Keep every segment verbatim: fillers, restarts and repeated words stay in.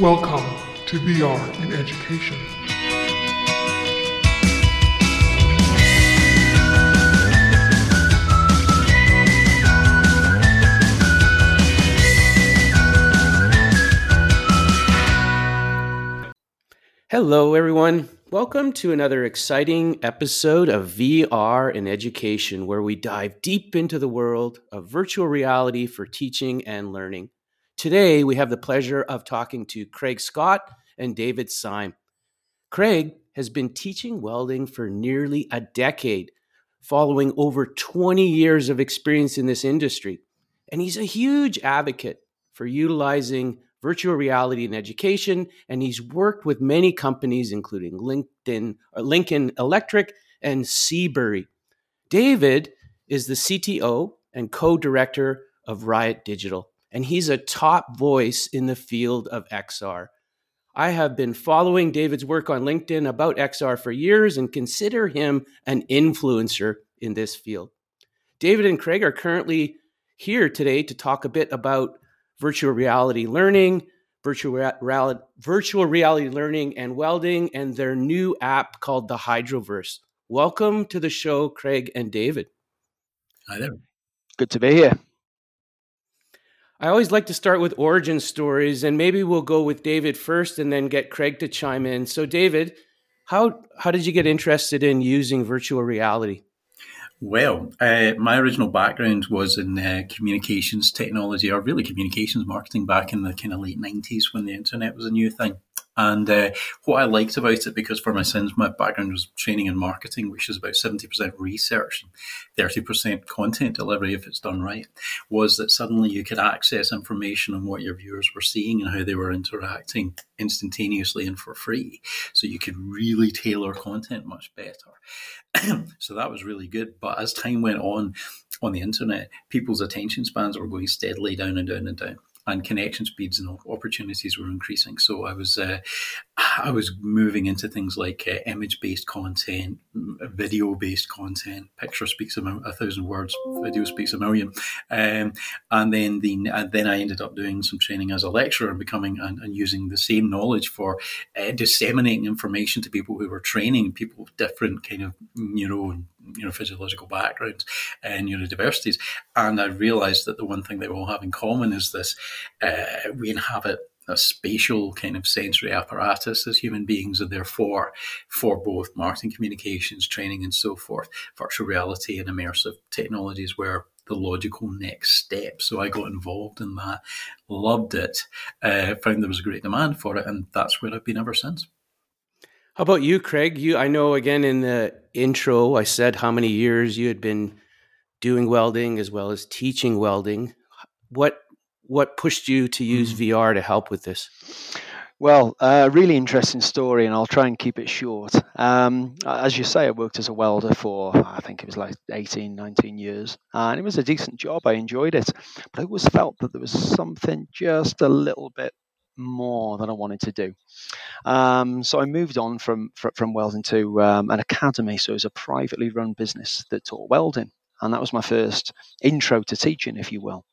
Welcome to V R in Education. Hello, everyone. Welcome to another exciting episode of V R in Education, where we dive deep into the world of virtual reality for teaching and learning. Today, we have the pleasure of talking to Craig Scott and David Sime. Craig has been teaching welding for nearly a decade, following over twenty years of experience in this industry. And he's a huge advocate for utilizing virtual reality in education, and he's worked with many companies, including LinkedIn, Lincoln Electric and Seabury. David is the C T O and co-director of Riiot Digital, and he's a top voice in the field of X R. I have been following David's work on LinkedIn about X R for years and consider him an influencer in this field. David and Craig are currently here today to talk a bit about virtual reality learning, virtual, rea- virtual reality learning and welding, and their new app called the Hydroverse. Welcome to the show, Craig and David. Hi there. Good to be here. I always like to start with origin stories, and maybe we'll go with David first and then get Craig to chime in. So David, how how did you get interested in using virtual reality? Well, uh, my original background was in uh, communications technology, or really communications marketing, back in the kind of late nineties when the internet was a new thing. And uh, what I liked about it, because for my sins, my background was training and marketing, which is about seventy percent research, thirty percent content delivery if it's done right, was that suddenly you could access information on what your viewers were seeing and how they were interacting instantaneously and for free. So you could really tailor content much better. So that was really good. But as time went on, on the internet, people's attention spans were going steadily down and down and down. And connection speeds and opportunities were increasing. So I was uh, I was moving into things like uh, image-based content, video-based content. Picture speaks a, a thousand words, video speaks a million. Um, and then the and then I ended up doing some training as a lecturer and becoming and, and using the same knowledge for uh, disseminating information to people who were training, people with different kind of neuro and neurophysiological backgrounds and neurodiversities. And I realized that the one thing they all have in common is this. Uh, we inhabit a spatial kind of sensory apparatus as human beings, and therefore for both marketing, communications, training and so forth, virtual reality and immersive technologies were the logical next step. So I got involved in that, loved it, uh, found there was a great demand for it, and that's where I've been ever since. How about you, Craig? You, I know again in the intro I said how many years you had been doing welding as well as teaching welding. What What pushed you to use V R to help with this? Well, a uh, really interesting story, and I'll try and keep it short. Um, as you say, I worked as a welder for, I think it was like eighteen, nineteen years, uh, and it was a decent job. I enjoyed it, but I always felt that there was something just a little bit more that I wanted to do. Um, so I moved on from, from, from welding to um, an academy, so it was a privately run business that taught welding. And that was my first intro to teaching, if you will.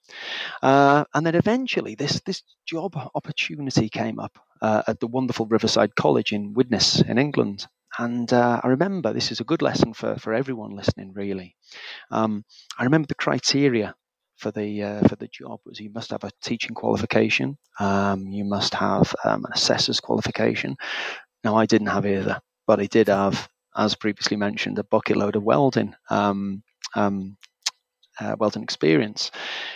Uh, and then eventually this this job opportunity came up uh, at the wonderful Riverside College in Widnes in England. And uh, I remember, this is a good lesson for, for everyone listening, really. Um, I remember the criteria for the uh, for the job was you must have a teaching qualification. Um, you must have um, an assessor's qualification. Now, I didn't have either, but I did have, as previously mentioned, a bucket load of welding. Um, Um, uh, welding experience.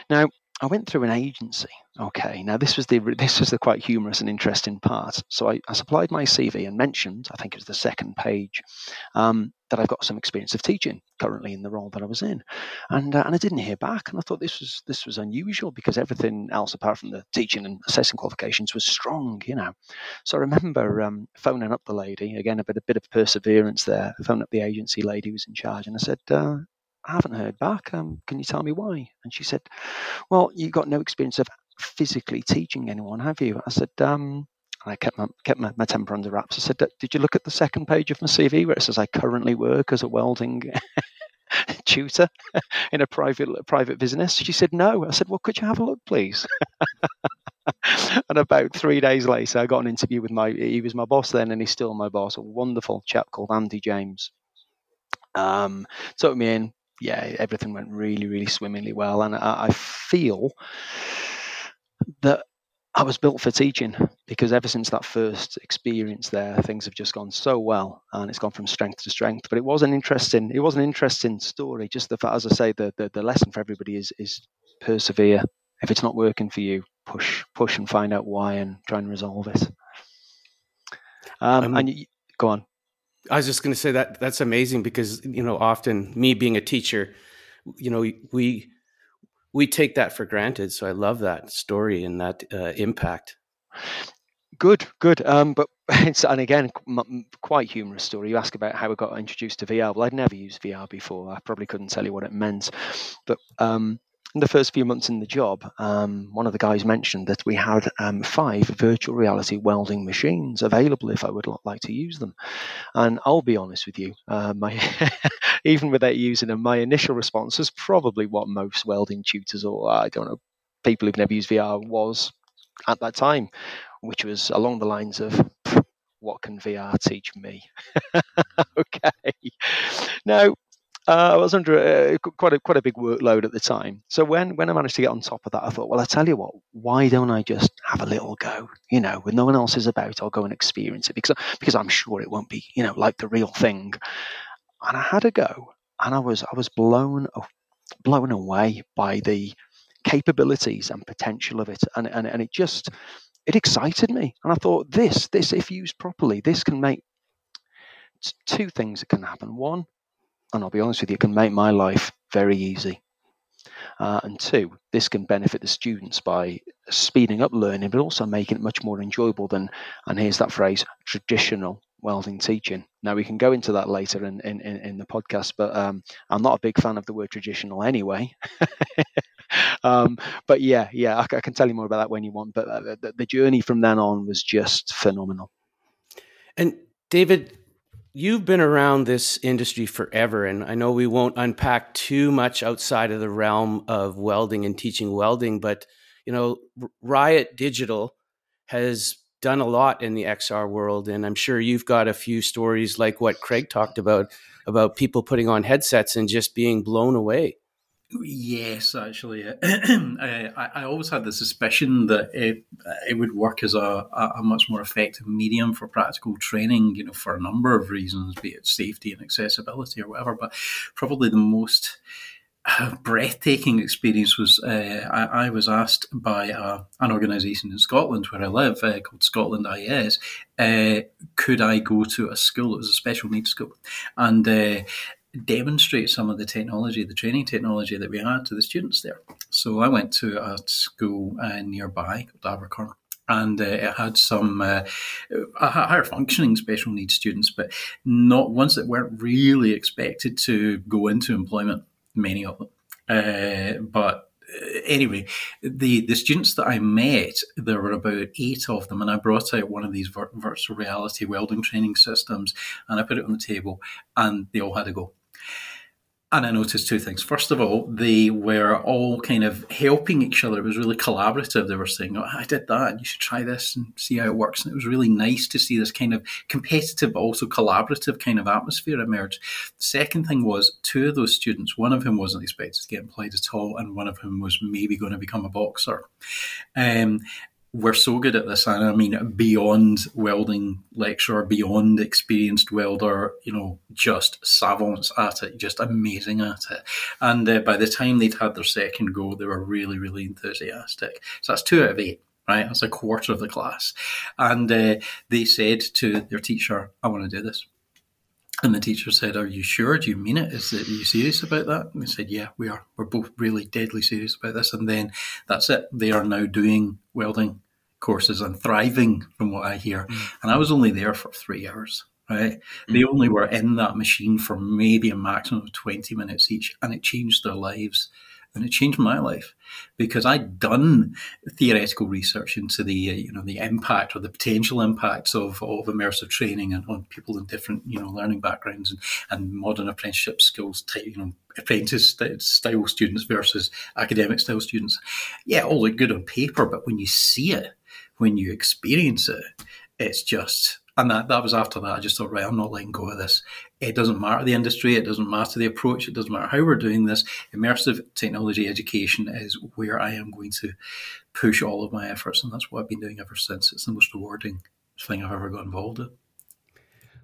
Now, I went through an agency. Okay, now this was the this was the quite humorous and interesting part. So I, I supplied my C V and mentioned, I think it was the second page, um, that I've got some experience of teaching currently in the role that I was in, and uh, and I didn't hear back. And I thought this was this was unusual because everything else apart from the teaching and assessing qualifications was strong, you know. So I remember um, phoning up the lady again, a bit a bit of perseverance there. I phoned up the agency lady who was in charge, and I said, Uh, I haven't heard back. Um, can you tell me why? And she said, well, you got no experience of physically teaching anyone, have you? I said, um, and I kept my kept my, my temper under wraps. I said, did you look at the second page of my C V where it says I currently work as a welding tutor in a private private business? She said, no. I said, well, could you have a look, please? And about three days later, I got an interview with my, he was my boss then, and he's still my boss, a wonderful chap called Andy James. Um, took me in. Yeah, everything went really, really swimmingly well. And I, I feel that I was built for teaching, because ever since that first experience there, things have just gone so well, and it's gone from strength to strength. But it was an interesting, it was an interesting story. Just the fact, as I say, the, the, the lesson for everybody is is persevere. If it's not working for you, push, push, and find out why, and try and resolve it. Um, um, and you, go on. I was just going to say that that's amazing, because you know, often me being a teacher, you know, we. We take that for granted, so I love that story and that uh, impact. Good, good. Um, but it's, and again, m- quite humorous story. You ask about how I got introduced to V R. Well, I'd never used V R before. I probably couldn't tell you what it meant. But um, in the first few months in the job, um, one of the guys mentioned that we had um, five virtual reality welding machines available if I would like to use them. And I'll be honest with you, uh, my even without using them, my initial response was probably what most welding tutors or, I don't know, people who've never used V R was at that time, which was along the lines of, what can V R teach me? Okay. Now, uh, I was under uh, quite a quite a big workload at the time. So when, when I managed to get on top of that, I thought, well, I tell you what, why don't I just have a little go? You know, when no one else is about, I'll go and experience it, because because I'm sure it won't be, you know, like the real thing. And I had a go, and I was I was blown blown away by the capabilities and potential of it, and and, and it just it excited me. And I thought, this this if used properly, this can make two things that can happen. One, and I'll be honest with you, it can make my life very easy. Uh, and two, this can benefit the students by speeding up learning, but also making it much more enjoyable than, and here's that phrase, traditional welding teaching. Now, we can go into that later in, in, in the podcast, but um, I'm not a big fan of the word traditional anyway. um, but yeah, yeah, I, I can tell you more about that when you want. But uh, the, the journey from then on was just phenomenal. And David, you've been around this industry forever, and I know we won't unpack too much outside of the realm of welding and teaching welding, but you know, Riiot Digital has done a lot in the X R world, and I'm sure you've got a few stories like what Craig talked about, about people putting on headsets and just being blown away. Yes, actually. I, I always had the suspicion that it, it would work as a, a much more effective medium for practical training, you know, for a number of reasons, be it safety and accessibility or whatever. But probably the most breathtaking experience was uh, I, I was asked by a, an organisation in Scotland where I live uh, called Scotland I S, uh, could I go to a school, it was a special needs school, and uh, demonstrate some of the technology, the training technology that we had to the students there. So I went to a school uh, nearby called Abercorn, and uh, it had some uh, higher functioning special needs students, but not ones that weren't really expected to go into employment, many of them. Uh, but anyway, the, the students that I met, there were about eight of them, and I brought out one of these vir- virtual reality welding training systems, and I put it on the table, and they all had a go. And I noticed two things. First of all, they were all kind of helping each other. It was really collaborative. They were saying, oh, I did that, you should try this and see how it works. And it was really nice to see this kind of competitive, but also collaborative kind of atmosphere emerge. The second thing was, two of those students, one of whom wasn't expected to get employed at all, and one of whom was maybe going to become a boxer. Um, We're so good at this, and I mean beyond welding lecturer, beyond experienced welder, you know, just savants at it, just amazing at it. And uh, by the time they'd had their second go, they were really, really enthusiastic. So that's two out of eight, right? That's a quarter of the class. And uh, they said to their teacher, I want to do this. And the teacher said, are you sure? Do you mean it? Is it, are you serious about that? And they said, yeah, we are. We're both really deadly serious about this. And then that's it. They are now doing welding courses and thriving from what I hear. Mm. And I was only there for three hours, right? Mm. They only were in that machine for maybe a maximum of twenty minutes each, and it changed their lives. And it changed my life, because I'd done theoretical research into the, you know, the impact or the potential impacts of, of immersive training and on people in different, you know, learning backgrounds and, and modern apprenticeship skills type, you know, apprentice style students versus academic style students. Yeah, all look good on paper, but when you see it, when you experience it, it's just, and that, that was after that. I just thought, right, I'm not letting go of this. It doesn't matter the industry. It doesn't matter the approach. It doesn't matter how we're doing this. Immersive technology education is where I am going to push all of my efforts, and that's what I've been doing ever since. It's the most rewarding thing I've ever got involved in.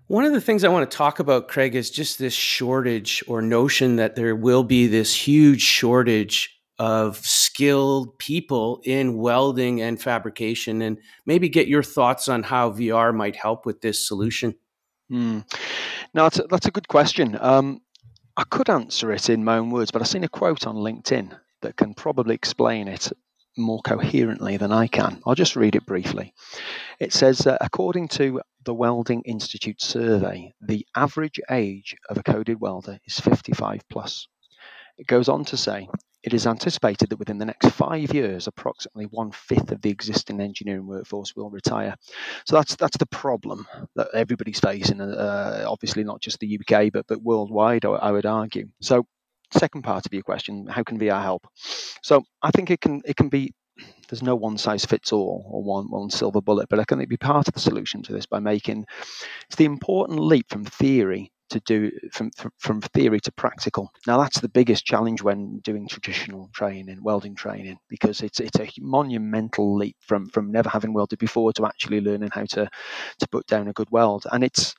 One of the things I want to talk about, Craig, is just this shortage or notion that there will be this huge shortage of skilled people in welding and fabrication, and maybe get your thoughts on how V R might help with this solution. Mm. No, that's a, that's a good question. Um, I could answer it in my own words, but I've seen a quote on LinkedIn that can probably explain it more coherently than I can. I'll just read it briefly. It says, uh, according to the Welding Institute survey, the average age of a coded welder is fifty-five plus. It goes on to say, it is anticipated that within the next five years, approximately one-fifth of the existing engineering workforce will retire. So that's that's the problem that everybody's facing, uh, obviously not just the U K, but, but worldwide, I, I would argue. So second part of your question, how can V R help? So I think it can it can be, there's no one-size-fits-all or one, one silver bullet, but I can it be part of the solution to this by making, it's the important leap from theory to do from from theory to practical. Now that's the biggest challenge when doing traditional training, welding training, because it's it's a monumental leap from from never having welded before to actually learning how to to put down a good weld. And it's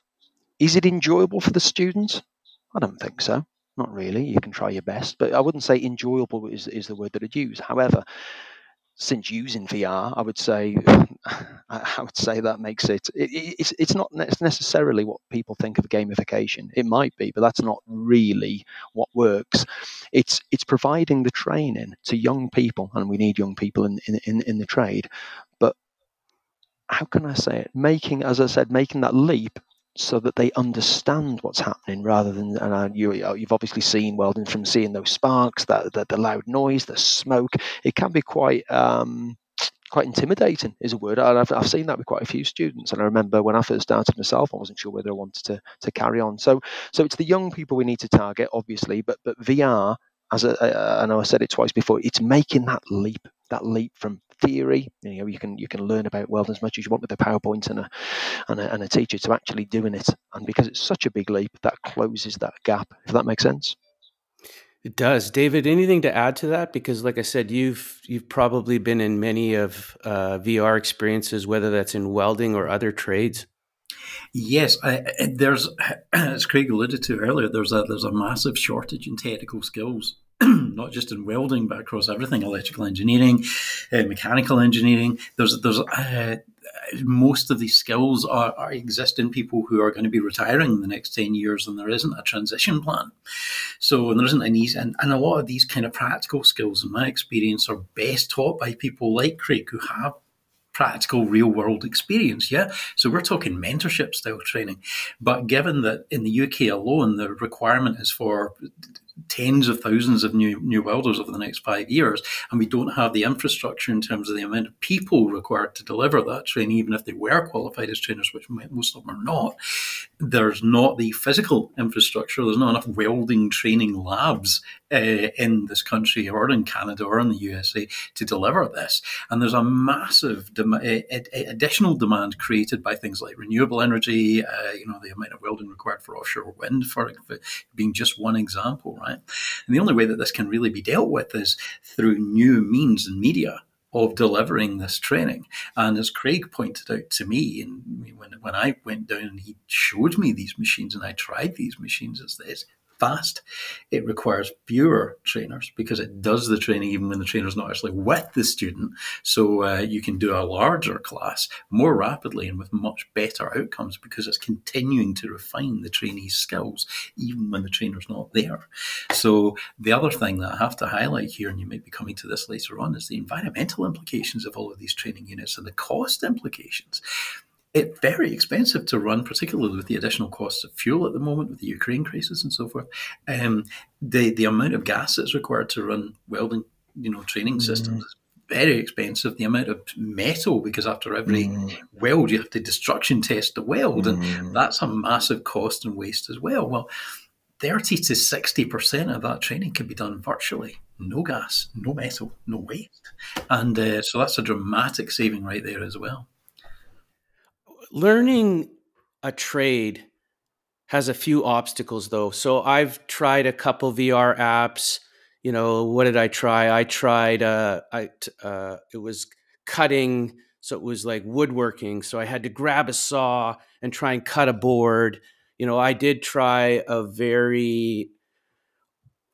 is it enjoyable for the students? I don't think so. Not really. You can try your best, but I wouldn't say enjoyable is is the word that I'd use. However, since using V R, I would say I would say that makes it, it it's it's not necessarily what people think of gamification. It might be, but that's not really what works. It's it's providing the training to young people, and we need young people in in, in the trade. But how can I say it? Making, as I said, making that leap so that they understand what's happening rather than, and you, you've obviously seen welding from seeing those sparks, that, that the loud noise, the smoke. It can be quite um, quite intimidating is a word. And I've, I've seen that with quite a few students. And I remember when I first started myself, I wasn't sure whether I wanted to to carry on. So so it's the young people we need to target, obviously, but but V R, as a, a, I know I said it twice before, it's making that leap, that leap from theory, you know, you can you can learn about welding as much as you want with a PowerPoint and a, and a and a teacher, to actually doing it. And because it's such a big leap, that closes that gap, if that makes sense. It does. David, anything to add to that? Because like I said, you've you've probably been in many of uh, V R experiences, whether that's in welding or other trades. Yes, I, there's, as Craig alluded to earlier, there's a there's a massive shortage in technical skills, not just in welding, but across everything, electrical engineering, uh, mechanical engineering. There's there's uh, most of these skills are, are exist in people who are going to be retiring in the next ten years, and there isn't a transition plan. So and there isn't an easy, and, and a lot of these kind of practical skills, in my experience, are best taught by people like Craig who have practical real-world experience, yeah? So we're talking mentorship-style training. But given that in the U K alone, the requirement is for tens of thousands of new new welders over the next five years, and we don't have the infrastructure in terms of the amount of people required to deliver that training, even if they were qualified as trainers, which most of them are not, there's not the physical infrastructure, there's not enough welding training labs uh, in this country or in Canada or in the U S A to deliver this. And there's a massive dem- a, a, additional demand created by things like renewable energy, uh, you know, the amount of welding required for offshore wind, for, for being just one example, right? And the only way that this can really be dealt with is through new means and media of delivering this training. And as Craig pointed out to me, and when when I went down and he showed me these machines and I tried these machines, it's this. Fast. It requires fewer trainers because it does the training even when the trainer's not actually with the student. So uh, you can do a larger class more rapidly and with much better outcomes because it's continuing to refine the trainee's skills even when the trainer's not there. So the other thing that I have to highlight here, and you might be coming to this later on, is the environmental implications of all of these training units and the cost implications. It's very expensive to run, particularly with the additional costs of fuel at the moment, with the Ukraine crisis and so forth. Um, the, the amount of gas that's required to run welding, you know, training mm. systems is very expensive. The amount of metal, because after every mm. weld, you have to destruction test the weld, mm. and that's a massive cost and waste as well. Well, thirty to sixty percent of that training can be done virtually. No gas, no metal, no waste. And uh, so that's a dramatic saving right there as well. Learning a trade has a few obstacles, though. So I've tried a couple V R apps. You know, what did I try? I tried, uh, I, uh, it was cutting. So it was like woodworking. So I had to grab a saw and try and cut a board. You know, I did try a very,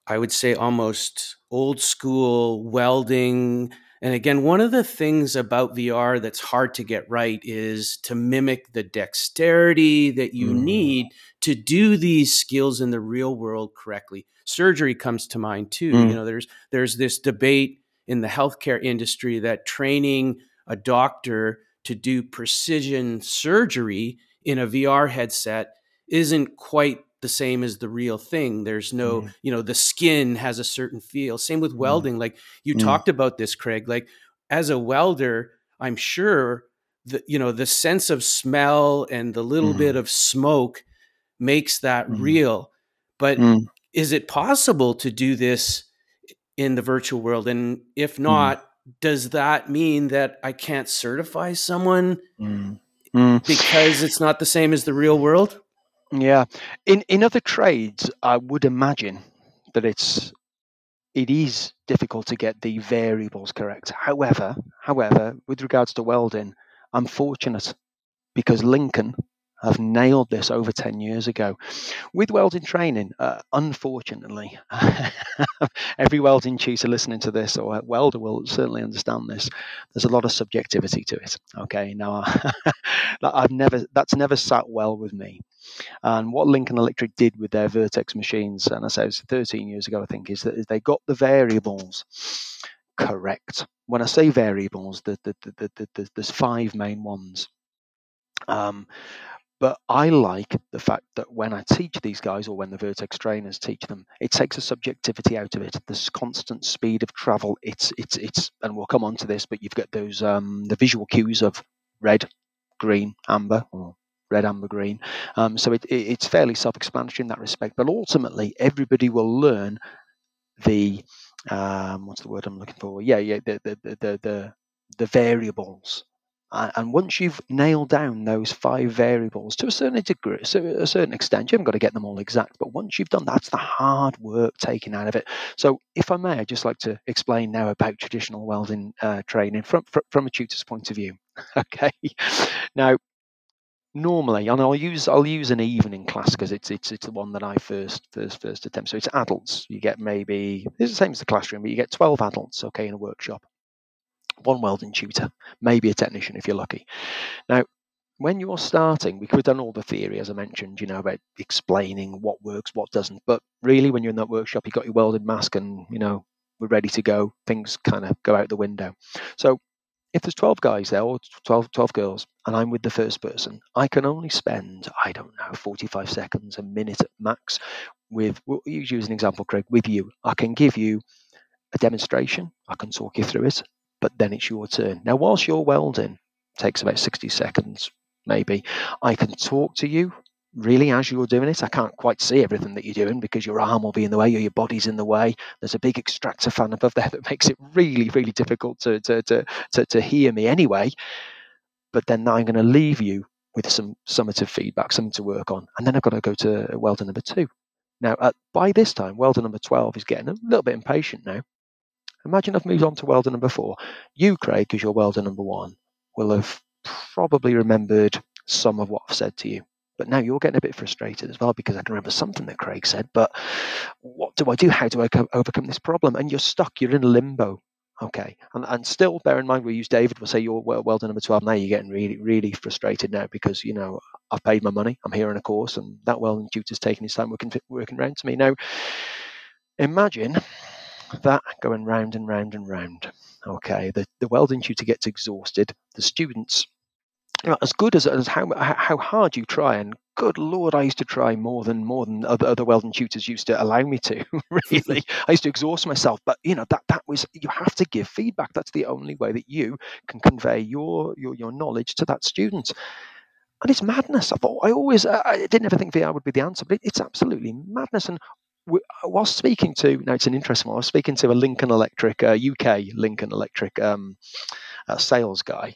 I would say almost old school welding. And again, one of the things about V R that's hard to get right is to mimic the dexterity that you mm. need to do these skills in the real world correctly. Surgery comes to mind too. Mm. You know, there's there's this debate in the healthcare industry that training a doctor to do precision surgery in a V R headset isn't quite the same as the real thing. There's no, mm. you know, the skin has a certain feel. Same with welding. Mm. Like you mm. talked about this, Craig, like as a welder, I'm sure that, you know, the sense of smell and the little mm. bit of smoke makes that mm. real. But mm. is it possible to do this in the virtual world? And if not, mm. does that mean that I can't certify someone mm. Mm. because it's not the same as the real world? Yeah, in in other trades, I would imagine that it's it is difficult to get the variables correct. However, however, with regards to welding, I'm fortunate because Lincoln have nailed this over ten years ago. With welding training, uh, unfortunately, every welding tutor listening to this or welder will certainly understand this. There's a lot of subjectivity to it. Okay, now I've never that's never sat well with me. And what Lincoln Electric did with their Vertex machines, and I say it was thirteen years ago, I think, is that they got the variables correct. When I say variables, the, the, the, the, the, the, there's five main ones. Um, but I like the fact that when I teach these guys, or when the Vertex trainers teach them, it takes a subjectivity out of it. This constant speed of travel, it's it's it's, and we'll come on to this, but you've got those um, the visual cues of red, green, amber, or red, amber, green. Um, so it, it, it's fairly self-explanatory in that respect. But ultimately, everybody will learn the um, what's the word I'm looking for? Yeah, yeah, the the the the, the variables. And once you've nailed down those five variables to a certain degree, so a certain extent, you haven't got to get them all exact. But once you've done that, that's the hard work taken out of it. So, if I may, I'd just like to explain now about traditional welding uh, training from, from from a tutor's point of view. Okay. Now, normally, and I'll use I'll use an evening class because it's it's it's the one that I first first first attempt. So it's adults. You get maybe it's the same as the classroom, but you get twelve adults. Okay, in a workshop. One welding tutor, maybe a technician if you're lucky. Now, when you're starting, we could have done all the theory, as I mentioned, you know, about explaining what works, what doesn't. But really, when you're in that workshop, you've got your welded mask and, you know, we're ready to go. Things kind of go out the window. So if there's twelve guys there or twelve, twelve girls and I'm with the first person, I can only spend, I don't know, forty-five seconds, a minute at max with, we'll use an example, Craig, with you. I can give you a demonstration. I can talk you through it. But then it's your turn. Now, whilst you're welding, it takes about sixty seconds, maybe, I can talk to you really as you're doing it. I can't quite see everything that you're doing because your arm will be in the way or your body's in the way. There's a big extractor fan above there that makes it really, really difficult to, to, to, to, to hear me anyway. But then I'm going to leave you with some summative feedback, something to work on. And then I've got to go to welder number two. Now, at, by this time, welder number twelve is getting a little bit impatient now. Imagine I've moved on to welder number four. You, Craig, because you're welder number one, will have probably remembered some of what I've said to you. But now you're getting a bit frustrated as well because I can remember something that Craig said, but what do I do? How do I co- overcome this problem? And you're stuck. You're in limbo. Okay. And, and still, bear in mind, we use David. We'll say you're welder number twelve. Now you're getting really, really frustrated now because, you know, I've paid my money. I'm here on a course, and that welding tutor's taking his time working, working around to me. Now, imagine that going round and round and round. Okay, the, the welding tutor gets exhausted. The students, you know, as good as, as how how hard you try, and good Lord, I used to try more than more than other, other welding tutors used to allow me to. Really, I used to exhaust myself. But you know that that was, you have to give feedback. That's the only way that you can convey your your your knowledge to that student. And it's madness. I thought I always uh, I didn't ever think V R would be the answer, but it, it's absolutely madness. And we, I was speaking to now it's an interesting one. I was speaking to a Lincoln Electric uh, U K Lincoln Electric um, uh, sales guy.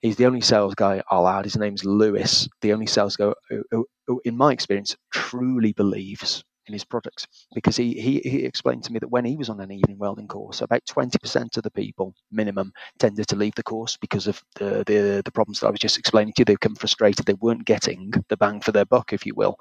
He's the only sales guy I'll add. His name's Lewis. The only sales guy who, who, who in my experience, truly believes in his products, because he, he he explained to me that when he was on an evening welding course, about twenty percent of the people minimum tended to leave the course because of the, the the problems that I was just explaining to you. They become frustrated. They weren't getting the bang for their buck, if you will,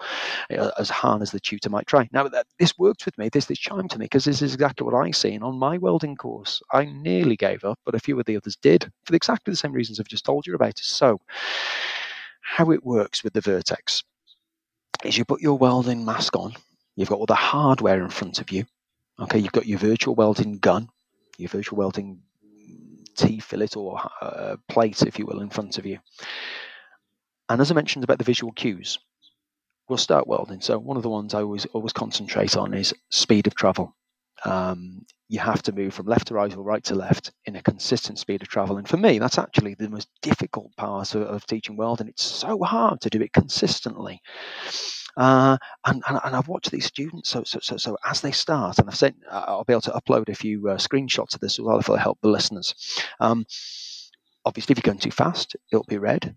as hard as the tutor might try. Now, that, this worked with me. This, this chimed to me because this is exactly what I see. And on my welding course, I nearly gave up, but a few of the others did for exactly the same reasons I've just told you about. So how it works with the Vertex is you put your welding mask on. You've got all the hardware in front of you. Okay, you've got your virtual welding gun, your virtual welding T-fillet or uh, plate, if you will, in front of you. And as I mentioned about the visual cues, we'll start welding. So one of the ones I always always concentrate on is speed of travel. Um, you have to move from left to right or right to left in a consistent speed of travel. And for me, that's actually the most difficult part of, of teaching welding. It's so hard to do it consistently. Uh, and, and, and I've watched these students. So, so, so, so as they start, and I've sent, I'll be able to upload a few uh, screenshots of this as well if it'll help the listeners. Um, obviously, if you're going too fast, it'll be red.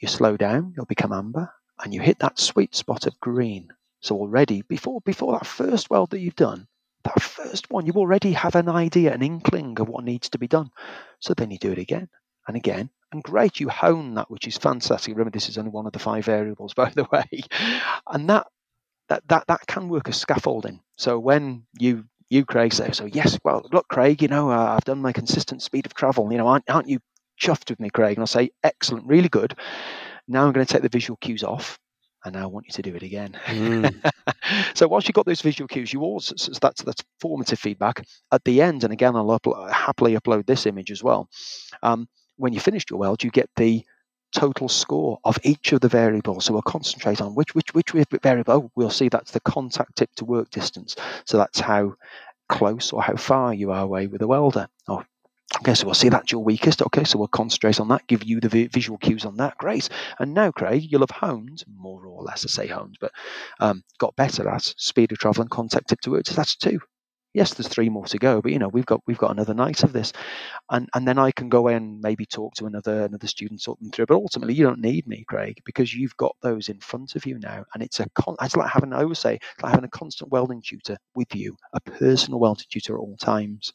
You slow down, you'll become amber, and you hit that sweet spot of green. So already, before before that first weld that you've done, that first one, you already have an idea, an inkling of what needs to be done. So then you do it again and again. And great, you hone that, which is fantastic. Remember, this is only one of the five variables, by the way. And that that that, that can work as scaffolding. So when you, you Craig, say, so yes, well, look, Craig, you know, uh, I've done my consistent speed of travel. You know, aren't, aren't you chuffed with me, Craig? And I'll say, excellent, really good. Now I'm going to take the visual cues off. And now I want you to do it again. Mm. So whilst you've got those visual cues, you also so that's that's formative feedback. At the end, and again, I'll uplo- happily upload this image as well. Um, When you finished your weld, you get the total score of each of the variables. So we'll concentrate on which which which variable. Oh, we'll see that's the contact tip to work distance. So that's how close or how far you are away with a welder. Oh, okay. So we'll see that's your weakest. Okay. So we'll concentrate on that. Give you the vi- visual cues on that. Great. And now, Craig, you'll have honed more or less. I say honed, but um, got better at speed of travel and contact tip to work. So that's two. Yes, there's three more to go, but you know we've got we've got another night of this, and and then I can go and maybe talk to another another student, sort them through. But ultimately, you don't need me, Craig, because you've got those in front of you now, and it's a con- it's like having I always say it's like having a constant welding tutor with you, a personal welding tutor at all times,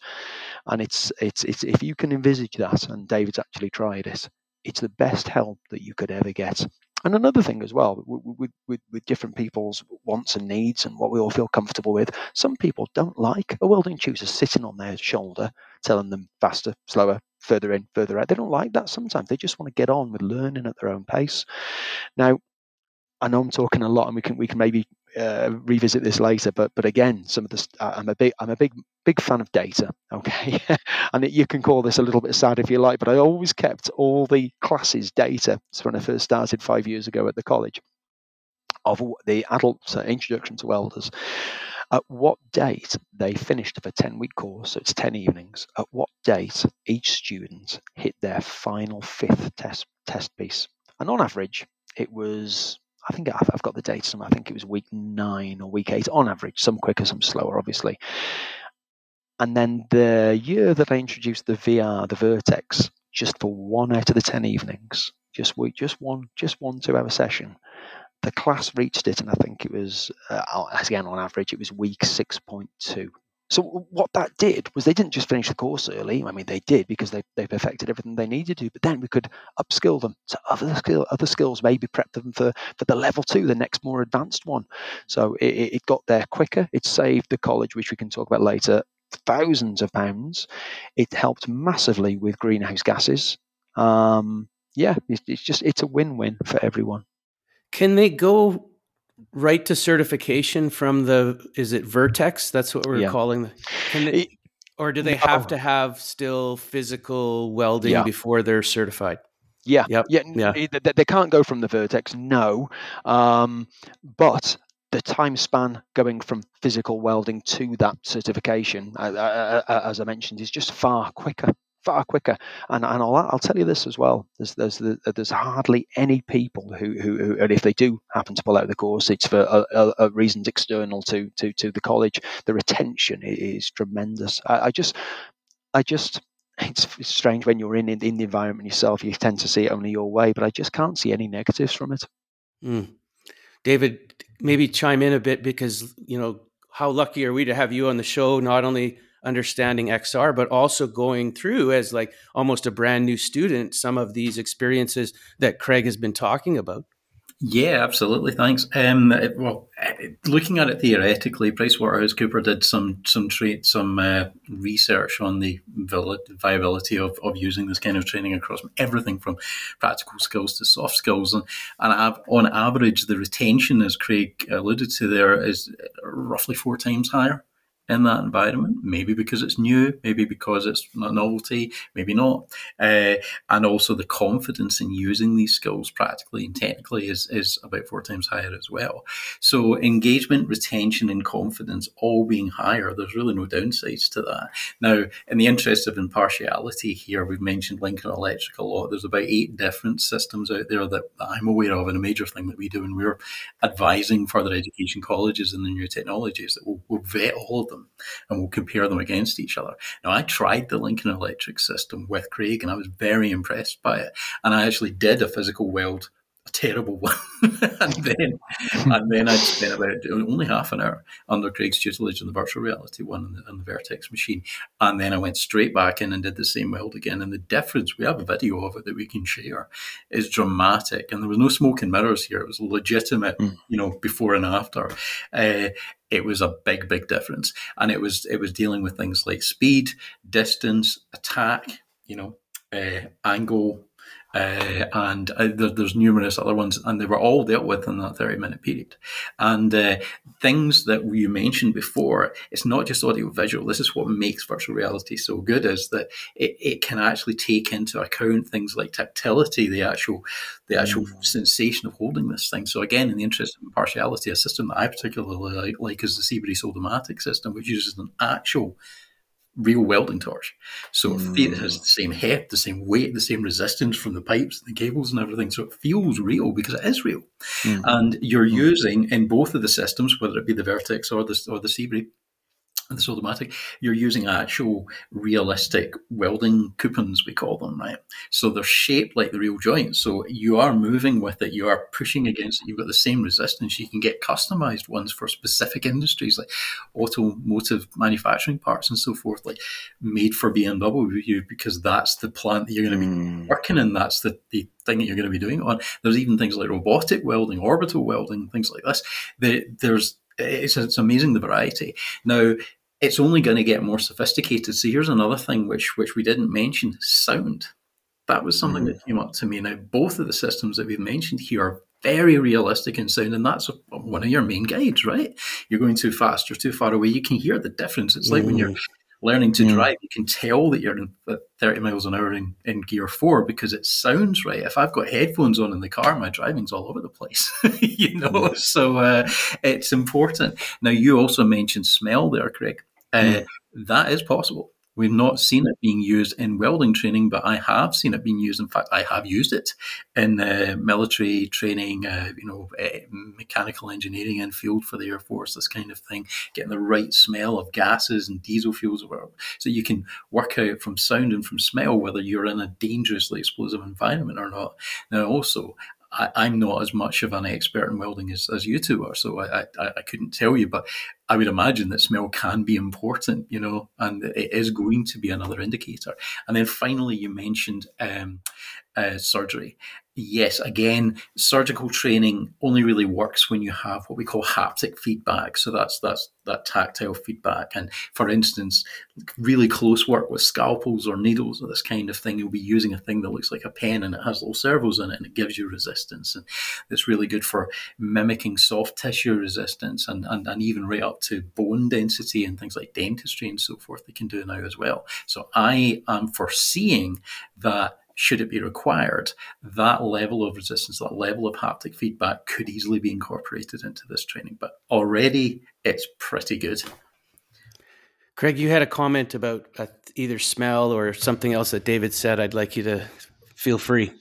and it's it's it's if you can envisage that, and David's actually tried it, it's the best help that you could ever get. And another thing as well, with, with with different people's wants and needs and what we all feel comfortable with, some people don't like a welding tutor sitting on their shoulder, telling them faster, slower, further in, further out. They don't like that sometimes. They just want to get on with learning at their own pace. Now, I know I'm talking a lot, and we can we can maybe uh, revisit this later. But but again, some of this uh, I'm a big I'm a big big fan of data. Okay, and it, you can call this a little bit sad if you like, but I always kept all the classes data. So when I first started five years ago at the college, of the adult so introduction to welders, at what date they finished of a ten-week course, so it's ten evenings. At what date each student hit their final fifth test test piece, and on average, it was. I think I've got the date somewhere. I think it was week nine or week eight on average, some quicker, some slower, obviously. And then the year that I introduced the V R, the Vertex, just for one out of the ten evenings, just week, just one, just one two-hour session, the class reached it, and I think it was, uh, again, on average, it was week six point two. So what that did was they didn't just finish the course early. I mean, they did because they, they perfected everything they needed to. But then we could upskill them to other skill, other skills, maybe prep them for, for the level two, the next more advanced one. So it, it got there quicker. It saved the college, which we can talk about later, thousands of pounds. It helped massively with greenhouse gases. Um, yeah, it's, it's just it's a win-win for everyone. Can they go right to certification from the, is it Vertex? That's what we're yeah. calling the, can they, it, or do they no. have to have still physical welding yeah. before they're certified? Yeah. Yep. Yeah. yeah. They, they can't go from the Vertex. No. Um, but the time span going from physical welding to that certification, uh, uh, uh, as I mentioned, is just far quicker. far quicker. And and I'll, I'll tell you this as well: there's there's there's hardly any people who who, who and if they do happen to pull out of the course, it's for a, a, a reasons external to to to the college. The retention is tremendous. I, I just I just. It's strange when you're in, in in the environment yourself, you tend to see it only your way, but I just can't see any negatives from it. Mm. David, maybe chime in a bit, because, you know, how lucky are we to have you on the show, not only understanding X R, but also going through as like almost a brand new student, some of these experiences that Craig has been talking about. Yeah, absolutely. Thanks. Um, well, looking at it theoretically, PricewaterhouseCoopers did some some tra- some uh, research on the viability of, of using this kind of training across everything from practical skills to soft skills, and and on average, the retention, as Craig alluded to there, is roughly four times higher in that environment, maybe because it's new, maybe because it's a novelty, maybe not. Uh, and also the confidence in using these skills practically and technically is, is about four times higher as well. So engagement, retention, and confidence all being higher, there's really no downsides to that. Now, in the interest of impartiality here, we've mentioned Lincoln Electric a lot. There's about eight different systems out there that I'm aware of, and a major thing that we do, and we're advising further education colleges in the new technologies that we'll, we'll vet all of them. And we'll compare them against each other. Now, I tried the Lincoln Electric system with Craig, and I was very impressed by it. And I actually did a physical weld, a terrible one. and then and then I spent about only half an hour under Craig's tutelage on the virtual reality one and the, and the Vertex machine. And then I went straight back in and did the same weld again. And the difference, we have a video of it that we can share, is dramatic. And there was no smoke and mirrors here. It was legitimate, mm. you know, before and after. Uh, It was a big, big difference. And it was it was dealing with things like speed, distance, attack, you know, uh, angle, uh, and uh, there, there's numerous other ones. And they were all dealt with in that thirty-minute period. And uh, things that you mentioned before, it's not just audio-visual. This is what makes virtual reality so good, is that it, it can actually take into account things like tactility, the actual the actual mm. sensation of holding this thing. So again, in the interest of impartiality, a system that I particularly like, like is the Seabury Soldomatic system, which uses an actual real welding torch. So mm. it has the same heft, the same weight, the same resistance from the pipes and the cables and everything. So it feels real because it is real. Mm. And you're using, in both of the systems, whether it be the Vertex or the, or the Seabury, and the Soldomatic, you're using actual realistic welding coupons, we call them, right? So they're shaped like the real joints. So you are moving with it, you are pushing against it, you've got the same resistance. You can get customized ones for specific industries like automotive manufacturing parts and so forth, like made for B M W, because that's the plant that you're going to be mm. working in, that's the, the thing that you're going to be doing it on. There's even things like robotic welding, orbital welding, things like this. They, there's it's, it's amazing the variety. Now, it's only going to get more sophisticated. So here's another thing which which we didn't mention, sound. That was something mm. that came up to me. Now, both of the systems that we've mentioned here are very realistic in sound, and that's one of your main guides, right? You're going too fast, you're too far away, you can hear the difference. It's like mm. when you're learning to mm. drive, you can tell that you're in thirty miles an hour in, in gear four because it sounds right. If I've got headphones on in the car, my driving's all over the place, you know, mm. so uh, it's important. Now, you also mentioned smell there, Craig. Uh, mm. That is possible. We've not seen it being used in welding training, but I have seen it being used. In fact, I have used it in uh, military training, uh, you know, uh, mechanical engineering in field for the Air Force, this kind of thing, getting the right smell of gases and diesel fuels. So you can work out from sound and from smell whether you're in a dangerously explosive environment or not. Now, also, I, I'm not as much of an expert in welding as, as you two are, so I, I, I couldn't tell you, but I would imagine that smell can be important, you know, and it is going to be another indicator. And then finally, you mentioned um, uh, surgery. Yes, again, surgical training only really works when you have what we call haptic feedback. So that's that's that tactile feedback. And for instance, really close work with scalpels or needles or this kind of thing, you'll be using a thing that looks like a pen and it has little servos in it and it gives you resistance. And it's really good for mimicking soft tissue resistance and, and, and even right up to bone density and things like dentistry and so forth they can do now as well. So I am foreseeing that, should it be required, that level of resistance, that level of haptic feedback could easily be incorporated into this training. But already it's pretty good. Craig, you had a comment about, either smell or something else that David said, I'd like you to feel free.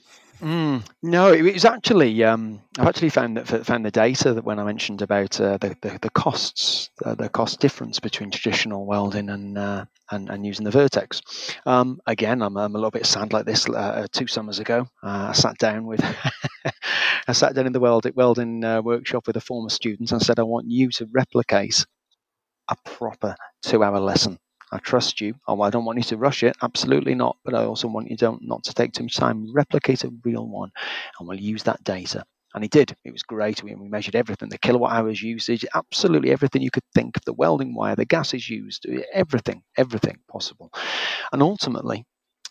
Mm. No, it was actually um, I've actually found that found the data that when I mentioned about uh, the, the the costs, uh, the cost difference between traditional welding and uh, and, and using the Vertex. Um, again, I'm, I'm a little bit sad. Like this, uh, two summers ago, uh, I sat down with I sat down in the welding welding uh, workshop with a former student and said, I want you to replicate a proper two-hour lesson. I trust you. Oh, I don't want you to rush it. Absolutely not. But I also want you don't not to take too much time. Replicate a real one, and we'll use that data. And he did. It was great. We, we measured everything, the kilowatt hours usage, absolutely everything you could think of, the welding wire, the gases used, everything, everything possible. And ultimately,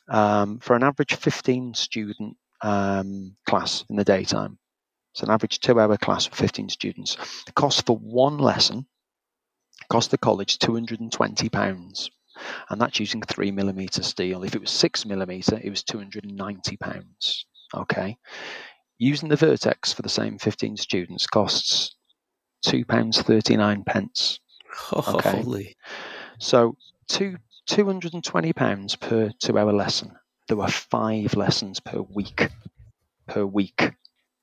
um, for an average fifteen-student um, class in the daytime, it's an average two-hour class for fifteen students, the cost for one lesson cost the college two hundred twenty pounds, and that's using three millimeter steel. If it was six millimeter, it was two hundred ninety pounds. Okay, using the Vertex for the same fifteen students costs two pounds thirty-nine pence. Okay, holy. So two two hundred twenty pounds per two-hour lesson. There were five lessons per week, per week.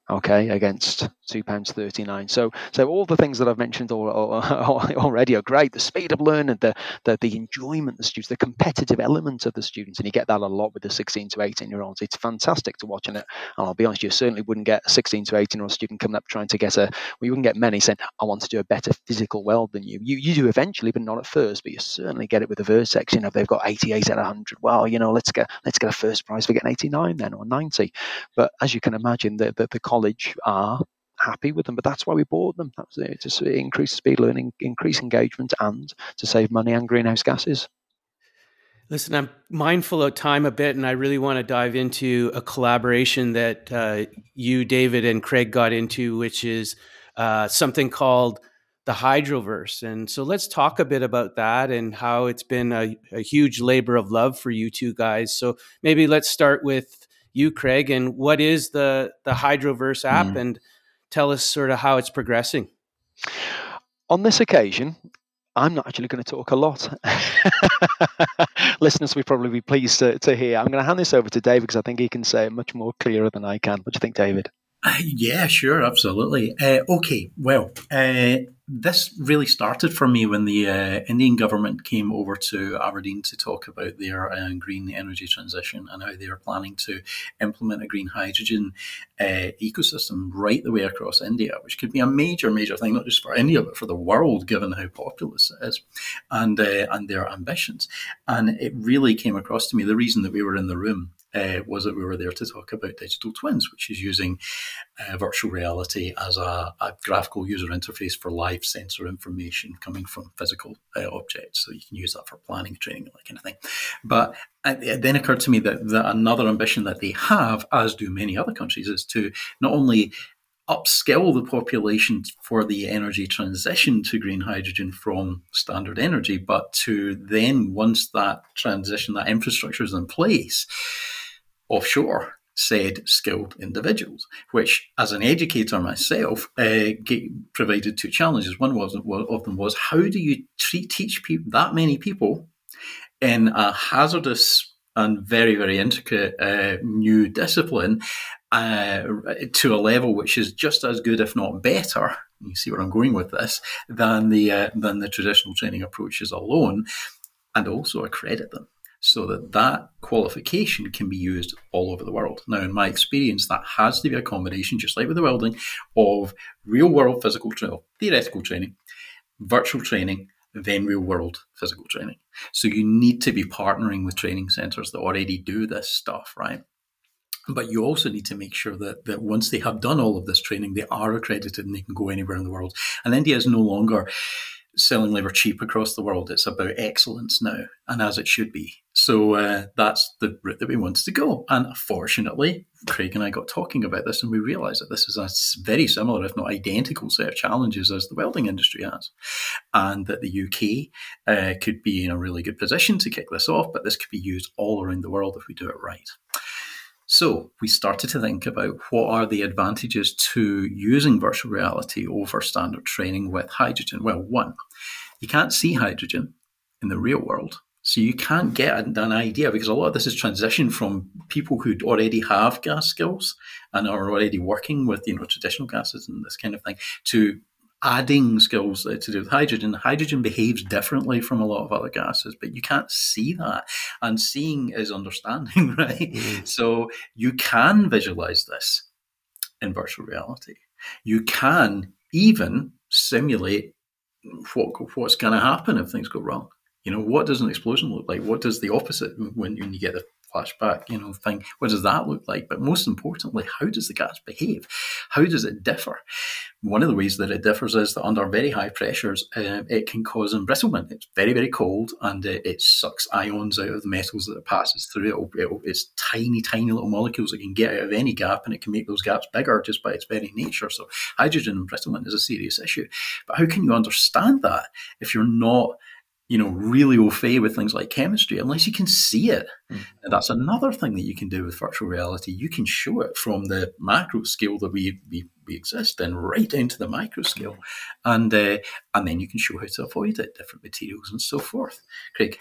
Okay, against two pounds thirty-nine. So, so all the things that I've mentioned all, all, all, already are great. The speed of learning, the, the the enjoyment, the students, the competitive element of the students, and you get that a lot with the sixteen to eighteen-year-olds. It's fantastic to watch, and it, and I'll be honest, you certainly wouldn't get a sixteen to eighteen-year-old student coming up trying to get a. Well, you wouldn't get many saying, "I want to do a better physical weld than you." You you do eventually, but not at first. But you certainly get it with the Vertex. You know, if they've got eighty-eight out of one hundred. Well, you know, let's get let's get a first prize for getting eighty-nine then or ninety. But as you can imagine, the the, the college are happy with them, but that's why we bought them. That's it, to increase speed learning, increase engagement, and to save money and greenhouse gases. Listen, I'm mindful of time a bit, and I really want to dive into a collaboration that uh, you, David, and Craig got into, which is uh, something called the Hydroverse. And so let's talk a bit about that and how it's been a, a huge labor of love for you two guys. So maybe let's start with you, Craig, and what is the, the Hydroverse app? Mm. And tell us sort of how it's progressing. On this occasion, I'm not actually going to talk a lot. Listeners will probably be pleased to, to hear. I'm going to hand this over to David because I think he can say it much more clearer than I can. What do you think, David? Uh, yeah, sure, absolutely. Uh, okay, well, uh, this really started for me when the uh, Indian government came over to Aberdeen to talk about their uh, green energy transition and how they are planning to implement a green hydrogen uh, ecosystem right the way across India, which could be a major, major thing, not just for India, but for the world, given how populous it is and, uh, and their ambitions. And it really came across to me, the reason that we were in the room Uh, was that we were there to talk about digital twins, which is using uh, virtual reality as a, a graphical user interface for live sensor information coming from physical uh, objects. So you can use that for planning, training, that kind of thing. But it then occurred to me that, that another ambition that they have, as do many other countries, is to not only upskill the population for the energy transition to green hydrogen from standard energy, but to then, once that transition, that infrastructure is in place, offshore said skilled individuals, which as an educator myself uh, provided two challenges. One was, of them was, how do you treat, teach people, that many people in a hazardous and very, very intricate uh, new discipline uh, to a level which is just as good, if not better, you see where I'm going with this, than the, uh, than the traditional training approaches alone, and also accredit them, so that that qualification can be used all over the world. Now, in my experience, that has to be a combination, just like with the welding, of real-world physical training, theoretical training, virtual training, then real-world physical training. So you need to be partnering with training centres that already do this stuff, right? But you also need to make sure that, that once they have done all of this training, they are accredited and they can go anywhere in the world. And India is no longer selling labour cheap across the world. It's about excellence now, and as it should be. So uh, that's the route that we wanted to go. And fortunately, Craig and I got talking about this, and we realised that this is a very similar, if not identical, set of challenges as the welding industry has, and that the U K uh, could be in a really good position to kick this off, but this could be used all around the world if we do it right. So we started to think about what are the advantages to using virtual reality over standard training with hydrogen. Well, one, you can't see hydrogen in the real world So you can't get an idea, because a lot of this is transition from people who already have gas skills and are already working with, you know, traditional gases and this kind of thing, to adding skills to do with hydrogen. Hydrogen behaves differently from a lot of other gases, but you can't see that. And seeing is understanding, right? Mm. So you can visualize this in virtual reality. You can even simulate what what's going to happen if things go wrong. You know, what does an explosion look like? What does the opposite, when, when you get the flashback, you know, thing, what does that look like? But most importantly, how does the gas behave? How does it differ? One of the ways that it differs is that under very high pressures, um, it can cause embrittlement. It's very, very cold, and it, it sucks ions out of the metals that it passes through. It'll, it'll, it's tiny, tiny little molecules that can get out of any gap, and it can make those gaps bigger just by its very nature. So hydrogen embrittlement is a serious issue. But how can you understand that if you're not, you know, really au fait with things like chemistry, unless you can see it? Mm. And that's another thing that you can do with virtual reality. You can show it from the macro scale that we we, we exist in right down to the micro scale. And, uh, and then you can show how to avoid it, different materials and so forth. Craig?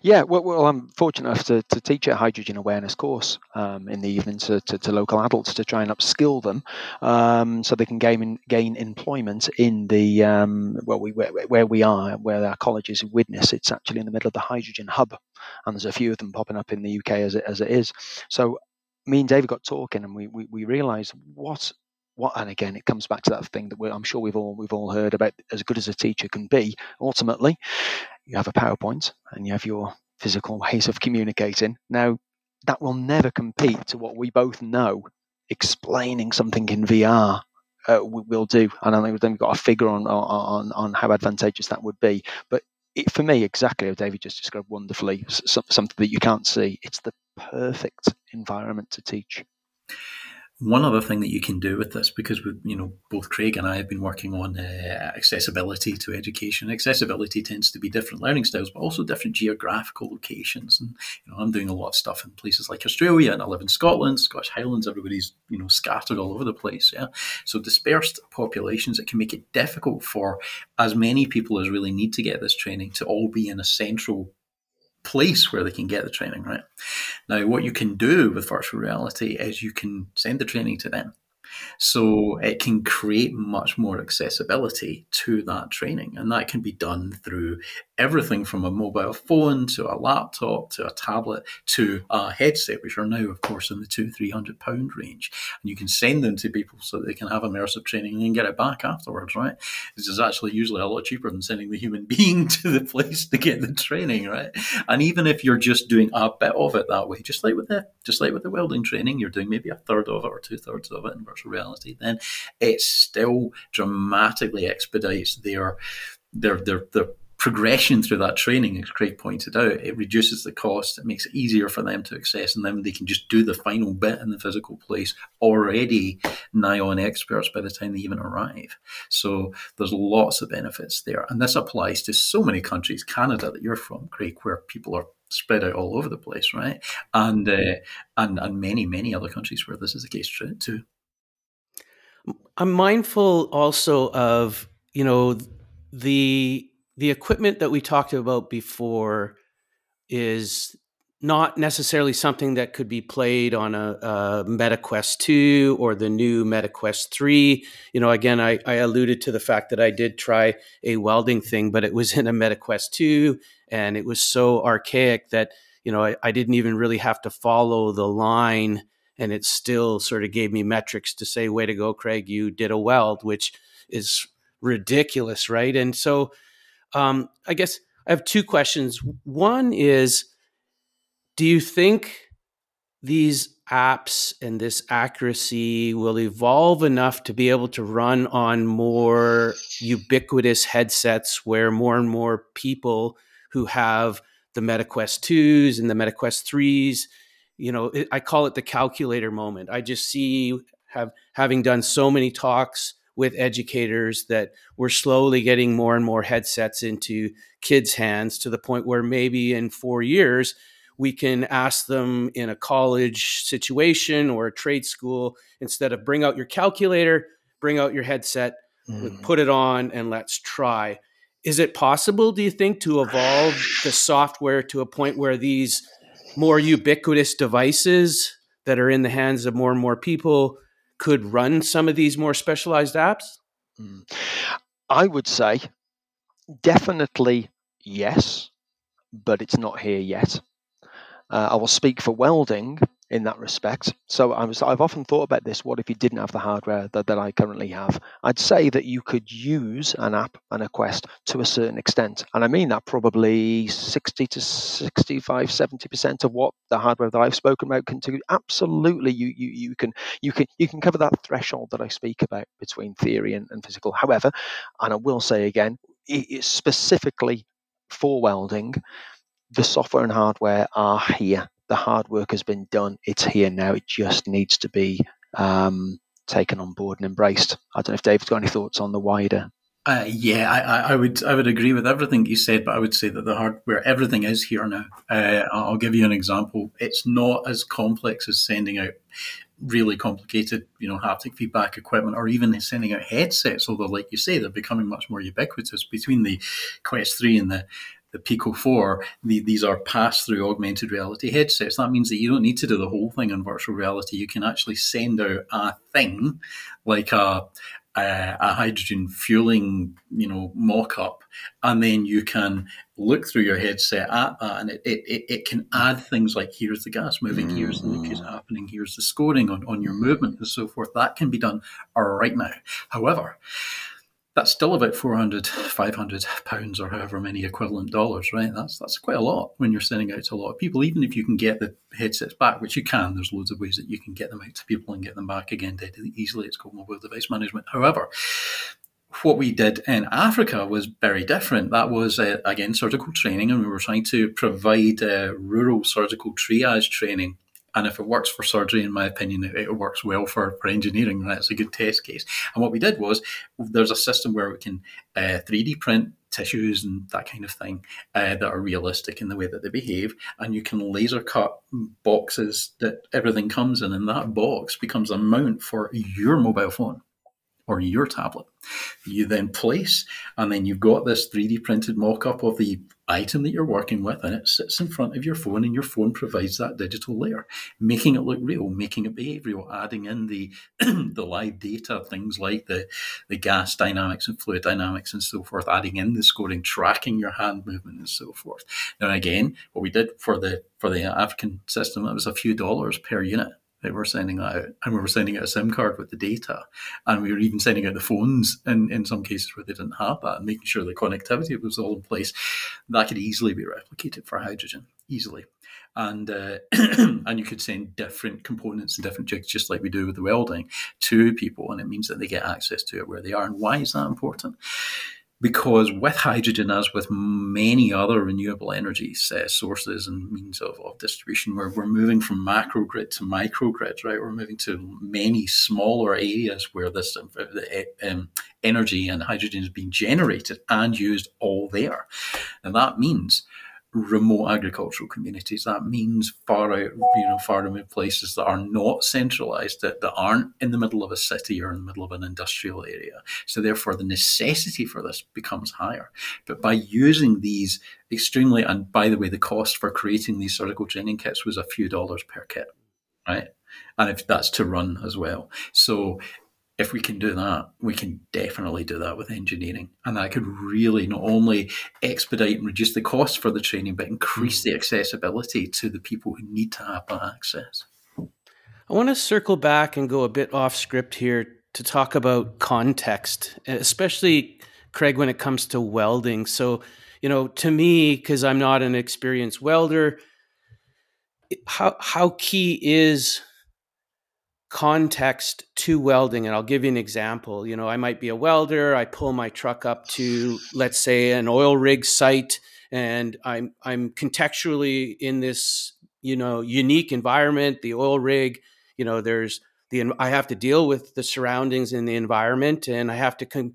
Yeah, well, well, I'm fortunate enough to, to teach a hydrogen awareness course um, in the evening to, to, to local adults to try and upskill them um, so they can gain gain employment in the um, well, we where, where we are, where our college is, Widnes. It's actually in the middle of the hydrogen hub, and there's a few of them popping up in the U K as it as it is. So me and Dave got talking, and we we, we realised what. What, and again, it comes back to that thing that we're, I'm sure we've all we've all heard about. As good as a teacher can be, ultimately, you have a PowerPoint and you have your physical ways of communicating. Now, that will never compete to what we both know explaining something in V R uh, will do. And I think we've got a figure on on on how advantageous that would be. But it, for me, exactly as David just described wonderfully, something that you can't see. It's the perfect environment to teach. One other thing that you can do with this, because we, you know, both Craig and I have been working on uh, accessibility to education. Accessibility tends to be different learning styles, but also different geographical locations. And you know, I'm doing a lot of stuff in places like Australia, and I live in Scotland, Scottish Highlands. Everybody's, you know, scattered all over the place. Yeah, so dispersed populations, it can make it difficult for as many people as really need to get this training to all be in a central place where they can get the training, right? Now, what you can do with virtual reality is you can send the training to them. So it can create much more accessibility to that training. And that can be done through everything from a mobile phone to a laptop to a tablet to a headset, which are now, of course, in the two, three hundred pound range. And you can send them to people so they can have immersive training and then get it back afterwards, right? This is actually usually a lot cheaper than sending the human being to the place to get the training, right? And even if you're just doing a bit of it that way, just like with the just like with the welding training, you're doing maybe a third of it or two thirds of it in virtual reality, then it still dramatically expedites their their their their progression through that training, as Craig pointed out. It reduces the cost, it makes it easier for them to access, and then they can just do the final bit in the physical place, already nigh on experts by the time they even arrive. So there's lots of benefits there. And this applies to so many countries, Canada that you're from, Craig, where people are spread out all over the place, right? And uh, and and many, many other countries where this is the case too. I'm mindful also of, you know, the the equipment that we talked about before is not necessarily something that could be played on a, a MetaQuest two or the new MetaQuest three. You know, again, I, I alluded to the fact that I did try a welding thing, but it was in a MetaQuest two, and it was so archaic that, you know, I, I didn't even really have to follow the line. And it still sort of gave me metrics to say, way to go, Craig, you did a weld, which is ridiculous, right? And so um, I guess I have two questions. One is, do you think these apps and this accuracy will evolve enough to be able to run on more ubiquitous headsets where more and more people who have the MetaQuest twos and the MetaQuest threes, you know, I call it the calculator moment. I just see, have having done so many talks with educators, that we're slowly getting more and more headsets into kids' hands to the point where maybe in four years, we can ask them in a college situation or a trade school, instead of bring out your calculator, bring out your headset, mm. put it on, and let's try. Is it possible, do you think, to evolve the software to a point where these more ubiquitous devices that are in the hands of more and more people could run some of these more specialized apps? I would say definitely yes, but it's not here yet. Uh, I will speak for welding in that respect. So I was, I've often thought about this. What if you didn't have the hardware that, that I currently have? I'd say that you could use an app and a Quest to a certain extent. And I mean that probably sixty to sixty-five, seventy percent of what the hardware that I've spoken about can do. Absolutely, you you you can you can you can cover that threshold that I speak about between theory and, and physical. However, and I will say again, it, specifically for welding, the software and hardware are here. The hard work has been done. It's here now. It just needs to be um, taken on board and embraced. I don't know if David's got any thoughts on the wider. Uh, yeah, I, I would I would agree with everything you said, but I would say that the hardware, everything is here now. Uh, I'll give you an example. It's not as complex as sending out really complicated, you know, haptic feedback equipment, or even sending out headsets. Although, like you say, they're becoming much more ubiquitous. Between the Quest three and the The Pico four, the, these are pass-through augmented reality headsets. That means that you don't need to do the whole thing in virtual reality. You can actually send out a thing like a a, a hydrogen fueling, you know, mock-up, and then you can look through your headset at that, and it it, it can add things like here's the gas moving, here's the nucleus happening, here's the scoring on, on your movement and so forth. That can be done right now. However, that's still about four hundred, five hundred pounds or however many equivalent dollars, right? That's that's quite a lot when you're sending out to a lot of people, even if you can get the headsets back, which you can. There's loads of ways that you can get them out to people and get them back again dead easily. It's called mobile device management. However, what we did in Africa was very different. That was, uh, again, surgical training, and we were trying to provide uh, rural surgical triage training. And if it works for surgery, in my opinion, it, it works well for, for engineering. Right? It's a good test case. And what we did was, there's a system where we can uh, three D print tissues and that kind of thing uh, that are realistic in the way that they behave. And you can laser cut boxes that everything comes in. And that box becomes a mount for your mobile phone or your tablet. You then place, and then you've got this three D printed mock-up of the item that you're working with, and it sits in front of your phone, and your phone provides that digital layer, making it look real, making it behave real, adding in the the live data, things like the, the gas dynamics and fluid dynamics and so forth, adding in the scoring, tracking your hand movement and so forth. Now again, what we did for the for the African system, that was a few dollars per unit. They were sending that out, and we were sending out a SIM card with the data, and we were even sending out the phones in, in some cases where they didn't have that, and making sure the connectivity was all in place. That could easily be replicated for hydrogen, easily. And uh, and you could send different components and different jigs, just like we do with the welding, to people, and it means that they get access to it where they are. And why is that important? Because with hydrogen, as with many other renewable energy uh, sources and means of, of distribution, we're, we're moving from macro grid to micro grid, right? We're moving to many smaller areas where this um, energy and hydrogen is being generated and used all there. And that means remote agricultural communities. That means far out, you know, far remote places that are not centralised, that, that aren't in the middle of a city or in the middle of an industrial area. So therefore, the necessity for this becomes higher. But by using these extremely, and by the way, the cost for creating these surgical training kits was a few dollars per kit, right? And if that's to run as well. So if we can do that, we can definitely do that with engineering. And that could really not only expedite and reduce the cost for the training, but increase the accessibility to the people who need to have that access. I want to circle back and go a bit off script here to talk about context, especially, Craig, when it comes to welding. So, you know, to me, because I'm not an experienced welder, how how key is context to welding? And I'll give you an example. You know, I might be a welder. I pull my truck up to, let's say, an oil rig site, and I'm I'm contextually in this, you know, unique environment, the oil rig. You know, there's the I have to deal with the surroundings in the environment, and I have to con-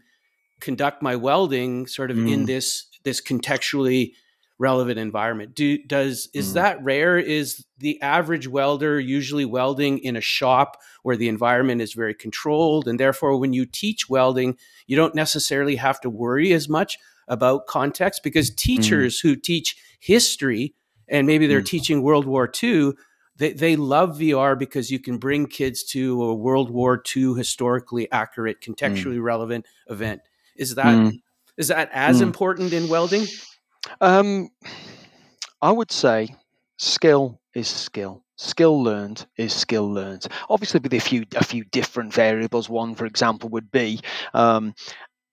conduct my welding sort of mm. in this this contextually relevant environment. Do does is mm. that rare? Is the average welder usually welding in a shop where the environment is very controlled, and therefore when you teach welding, you don't necessarily have to worry as much about context, because teachers mm-hmm. who teach history and maybe they're mm-hmm. teaching World War Two, they, they love V R because you can bring kids to a World War Two historically accurate, contextually mm-hmm. relevant event. Is that mm-hmm. is that as mm-hmm. important in welding? Um, I would say skill is skill. Skill learned is skill learned. Obviously, with a few a few different variables. One, for example, would be um,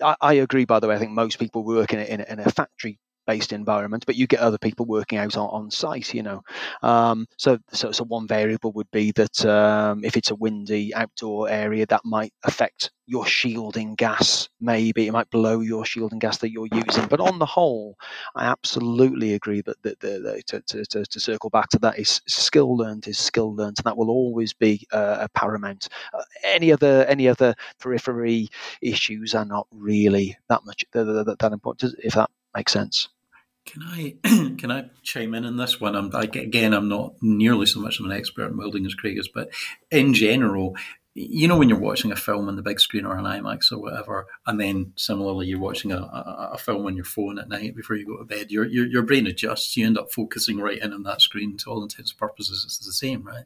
I, I agree. By the way, I think most people work in a, in a, in a factory-based environment, but you get other people working out on, on site. You know, um, so, so so one variable would be that um, if it's a windy outdoor area, that might affect your shielding gas. Maybe it might blow your shielding gas that you're using. But on the whole, I absolutely agree that the, the, the, to, to, to, to circle back to that is skill learned is skill learned, and that will always be uh, paramount. Uh, any other any other periphery issues are not really that much that, that important, if that makes sense. Can I can I chime in on this one? I'm, I, again, I'm not nearly so much of an expert in welding as Craig is, but in general, you know, when you're watching a film on the big screen or an IMAX or whatever, and then similarly you're watching a, a, a film on your phone at night before you go to bed, your, your your brain adjusts. You end up focusing right in on that screen. To all intents and purposes, it's the same, right?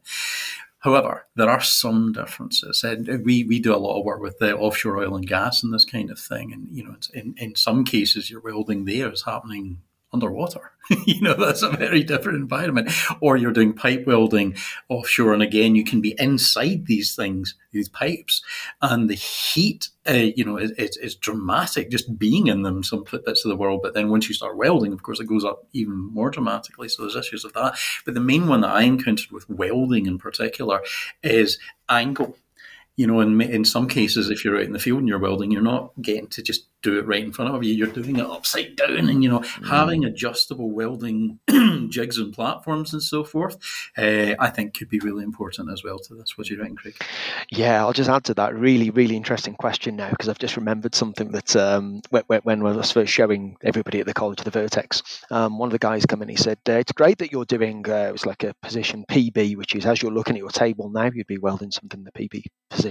However, there are some differences, and we, we do a lot of work with the offshore oil and gas and this kind of thing. And you know, in in some cases, your welding there is happening underwater. You know, that's a very different environment. Or you're doing pipe welding offshore, and again, you can be inside these things, these pipes, and the heat, uh, you know, is, is, is dramatic just being in them, some bits of the world. But then once you start welding, of course, it goes up even more dramatically. So there's issues of that. But the main one that I encountered with welding in particular is angle. You know, in in some cases, if you're out in the field and you're welding, you're not getting to just do it right in front of you. You're doing it upside down, and you know, mm. having adjustable welding jigs and platforms and so forth, uh, I think could be really important as well to this. What do you think, Craig? Yeah, I'll just add to that. Really, really interesting question now, because I've just remembered something that um, when when I was first showing everybody at the college the Vertex, um, one of the guys come in. He said, uh, "It's great that you're doing." Uh, it was like a position P B, which is as you're looking at your table now, you'd be welding something in the P B position.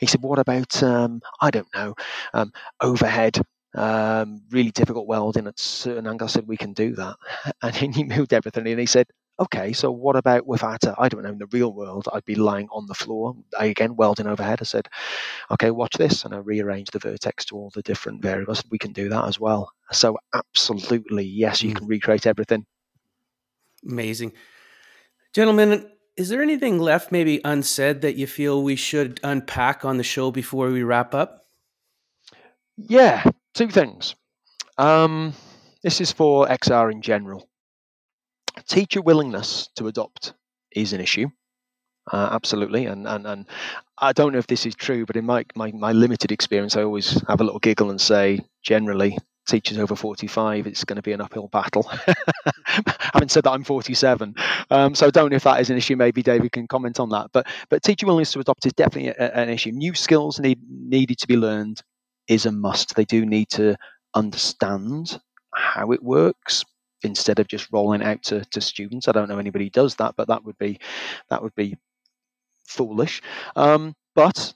He said, what about, um, I don't know, um, overhead, um, really difficult welding at certain angles? I said, we can do that. And he moved everything. And he said, okay, so what about with A T A? I don't know, in the real world, I'd be lying on the floor. I, again, welding overhead. I said, okay, watch this. And I rearranged the vertex to all the different variables. We can do that as well. So absolutely, yes, you can recreate everything. Amazing. Gentlemen, is there anything left maybe unsaid that you feel we should unpack on the show before we wrap up? Yeah, two things. Um, this is for X R in general. Teacher willingness to adopt is an issue. Uh, absolutely. And, and and I don't know if this is true, but in my, my, my limited experience, I always have a little giggle and say, generally, teachers over forty-five, it's going to be an uphill battle. Having said that, I'm forty-seven. Um, so I don't know if that is an issue. Maybe David can comment on that. But but teacher willingness to adopt is definitely a, an issue. New skills need, needed to be learned is a must. They do need to understand how it works instead of just rolling out to, to students. I don't know anybody who does that, but that would be that would be foolish. Um, but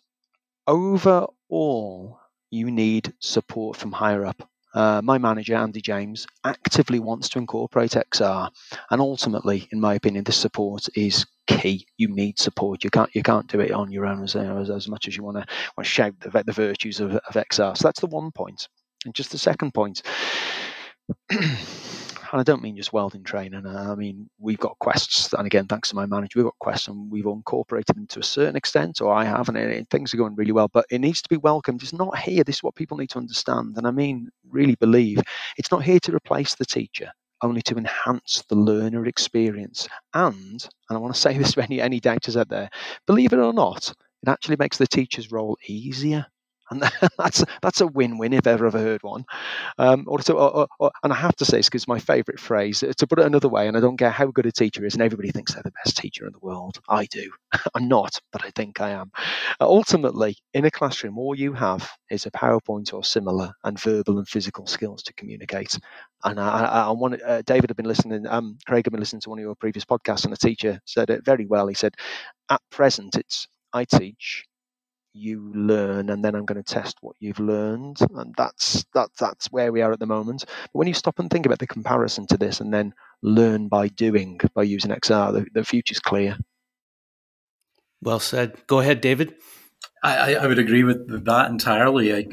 overall, you need support from higher up. Uh, my manager, Andy James, actively wants to incorporate X R, and ultimately, in my opinion, this support is key. You need support. You can't you can't do it on your own as as, as much as you want to want to shout the, the virtues of, of X R. So that's the one point. And just the second point, and I don't mean just welding training. I mean we've got quests, and again, thanks to my manager, we've got quests, and we've incorporated them to a certain extent, or I haven't. And things are going really well, but it needs to be welcomed. It's not here. This is what people need to understand, and I mean. Really believe it's not here to replace the teacher, only to enhance the learner experience. And and I want to say this to any any doubters out there, believe it or not, it actually makes the teacher's role easier, and that's that's a win-win if ever I've heard one. Um, or, to, or, or and I have to say this because it's my favourite phrase. To put it another way, and I don't care how good a teacher is, and everybody thinks they're the best teacher in the world. I do. I'm not, but I think I am. Uh, ultimately, in a classroom, all you have is a PowerPoint or similar, and verbal and physical skills to communicate. And I, I, I want uh, David had been listening. Um, Craig had been listening to one of your previous podcasts, and a teacher said it very well. He said, "At present, it's I teach." you learn, and then I'm going to test what you've learned. And that's that, that's where we are at the moment. But when you stop and think about the comparison to this and then learn by doing, by using X R, the, the future's clear. Well said. Go ahead, David. I, I would agree with that entirely. I,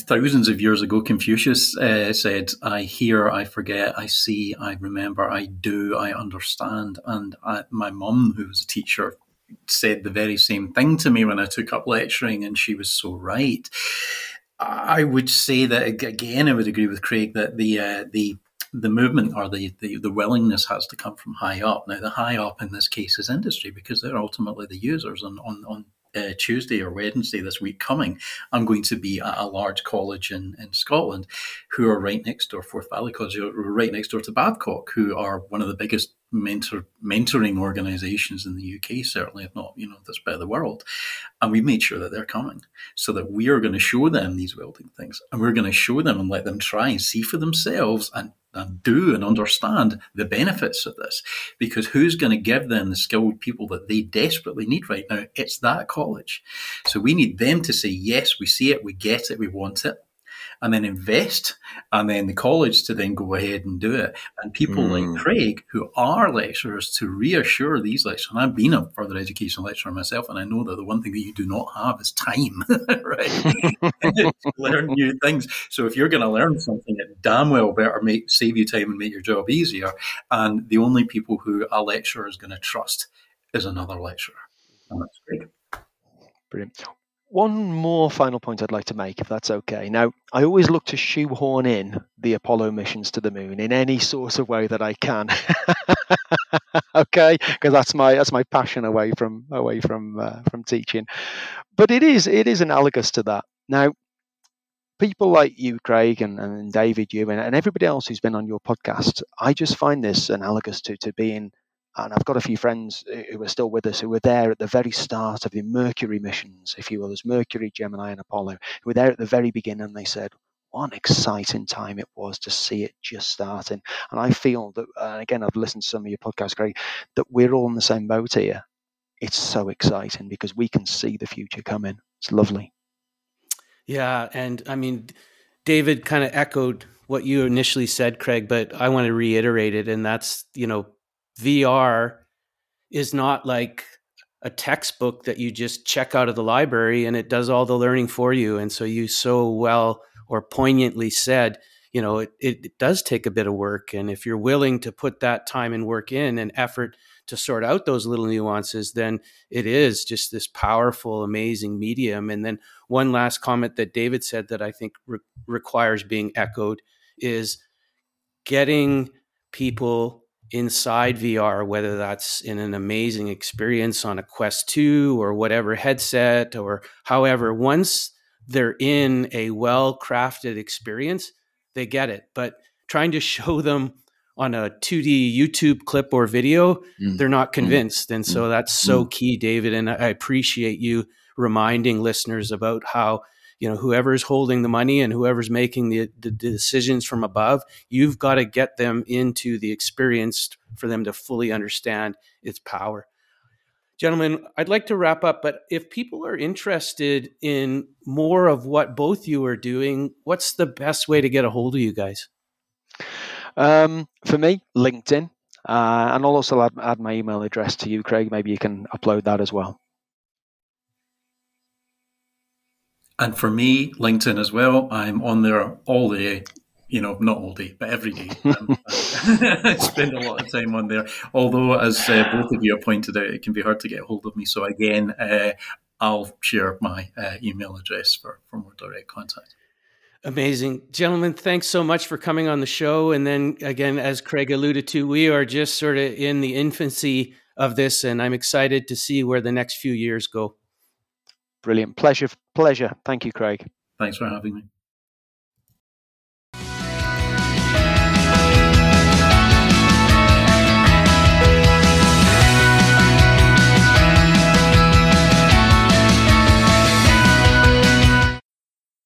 thousands of years ago, Confucius uh, said, I hear, I forget, I see, I remember, I do, I understand. And I, my mum, who was a teacher, said the very same thing to me when I took up lecturing, and she was so right. I would say that, again, I would agree with Craig that the uh, the the movement or the, the, the willingness has to come from high up. Now, the high up in this case is industry, because they're ultimately the users. And on, on Uh, Tuesday or Wednesday this week coming, I'm going to be at a large college in, in Scotland who are right next door, Fourth Valley College, who are right next door to Babcock, who are one of the biggest mentor mentoring organisations in the U K, certainly, if not, you know, this part of the world. And we've made sure that they're coming so that we are going to show them these welding things, and we're going to show them and let them try and see for themselves and and do and understand the benefits of this, because who's going to give them the skilled people that they desperately need right now? It's that college. So we need them to say, yes, we see it, we get it, we want it, and then invest, and then the college to then go ahead and do it. And people mm. like Craig, who are lecturers, to reassure these lecturers, and I've been a further education lecturer myself, and I know that the one thing that you do not have is time, right? Learn new things. So if you're going to learn something, it damn well better make, save you time and make your job easier. And the only people who a lecturer is going to trust is another lecturer. And that's Craig. Brilliant. One more final point I'd like to make, if that's okay. Now, I always look to shoehorn in the Apollo missions to the moon in any sort of way that I can, okay? Because that's my that's my passion away from away from uh, from teaching. But it is it is analogous to that. Now, people like you, Craig, and, and David, you, and, and everybody else who's been on your podcast, I just find this analogous to to being. And I've got a few friends who are still with us who were there at the very start of the Mercury missions, if you will. There's Mercury, Gemini, and Apollo, who were there at the very beginning, and they said, what an exciting time it was to see it just starting. And I feel that, and again, I've listened to some of your podcasts, Craig, that we're all in the same boat here. It's so exciting because we can see the future coming. It's lovely. Yeah, and I mean, David kind of echoed what you initially said, Craig, but I want to reiterate it, and that's, you know, V R is not like a textbook that you just check out of the library and it does all the learning for you. And so you so well or poignantly said, you know, it, it does take a bit of work. And if you're willing to put that time and work in and effort to sort out those little nuances, then it is just this powerful, amazing medium. And then one last comment that David said that I think re- requires being echoed is getting people inside V R, whether that's in an amazing experience on a Quest two or whatever headset or however. Once they're in a well-crafted experience, they get it. But trying to show them on a two D YouTube clip or video, mm. they're not convinced. Mm. And so that's so mm. key, David. And I appreciate you reminding listeners about how, you know, whoever's holding the money and whoever's making the, the decisions from above, you've got to get them into the experience for them to fully understand its power. Gentlemen, I'd like to wrap up, but if people are interested in more of what both you are doing, what's the best way to get a hold of you guys? Um, for me, LinkedIn. Uh, and I'll also add, add my email address to you, Craig. Maybe you can upload that as well. And for me, LinkedIn as well. I'm on there all day, you know, not all day, but every day. Um, I spend a lot of time on there. Although, as uh, both of you have pointed out, it can be hard to get hold of me. So again, uh, I'll share my uh, email address for, for more direct contact. Amazing. Gentlemen, thanks so much for coming on the show. And then again, as Craig alluded to, we are just sort of in the infancy of this, and I'm excited to see where the next few years go. Brilliant. Pleasure. Pleasure. Thank you, Craig. Thanks for having me.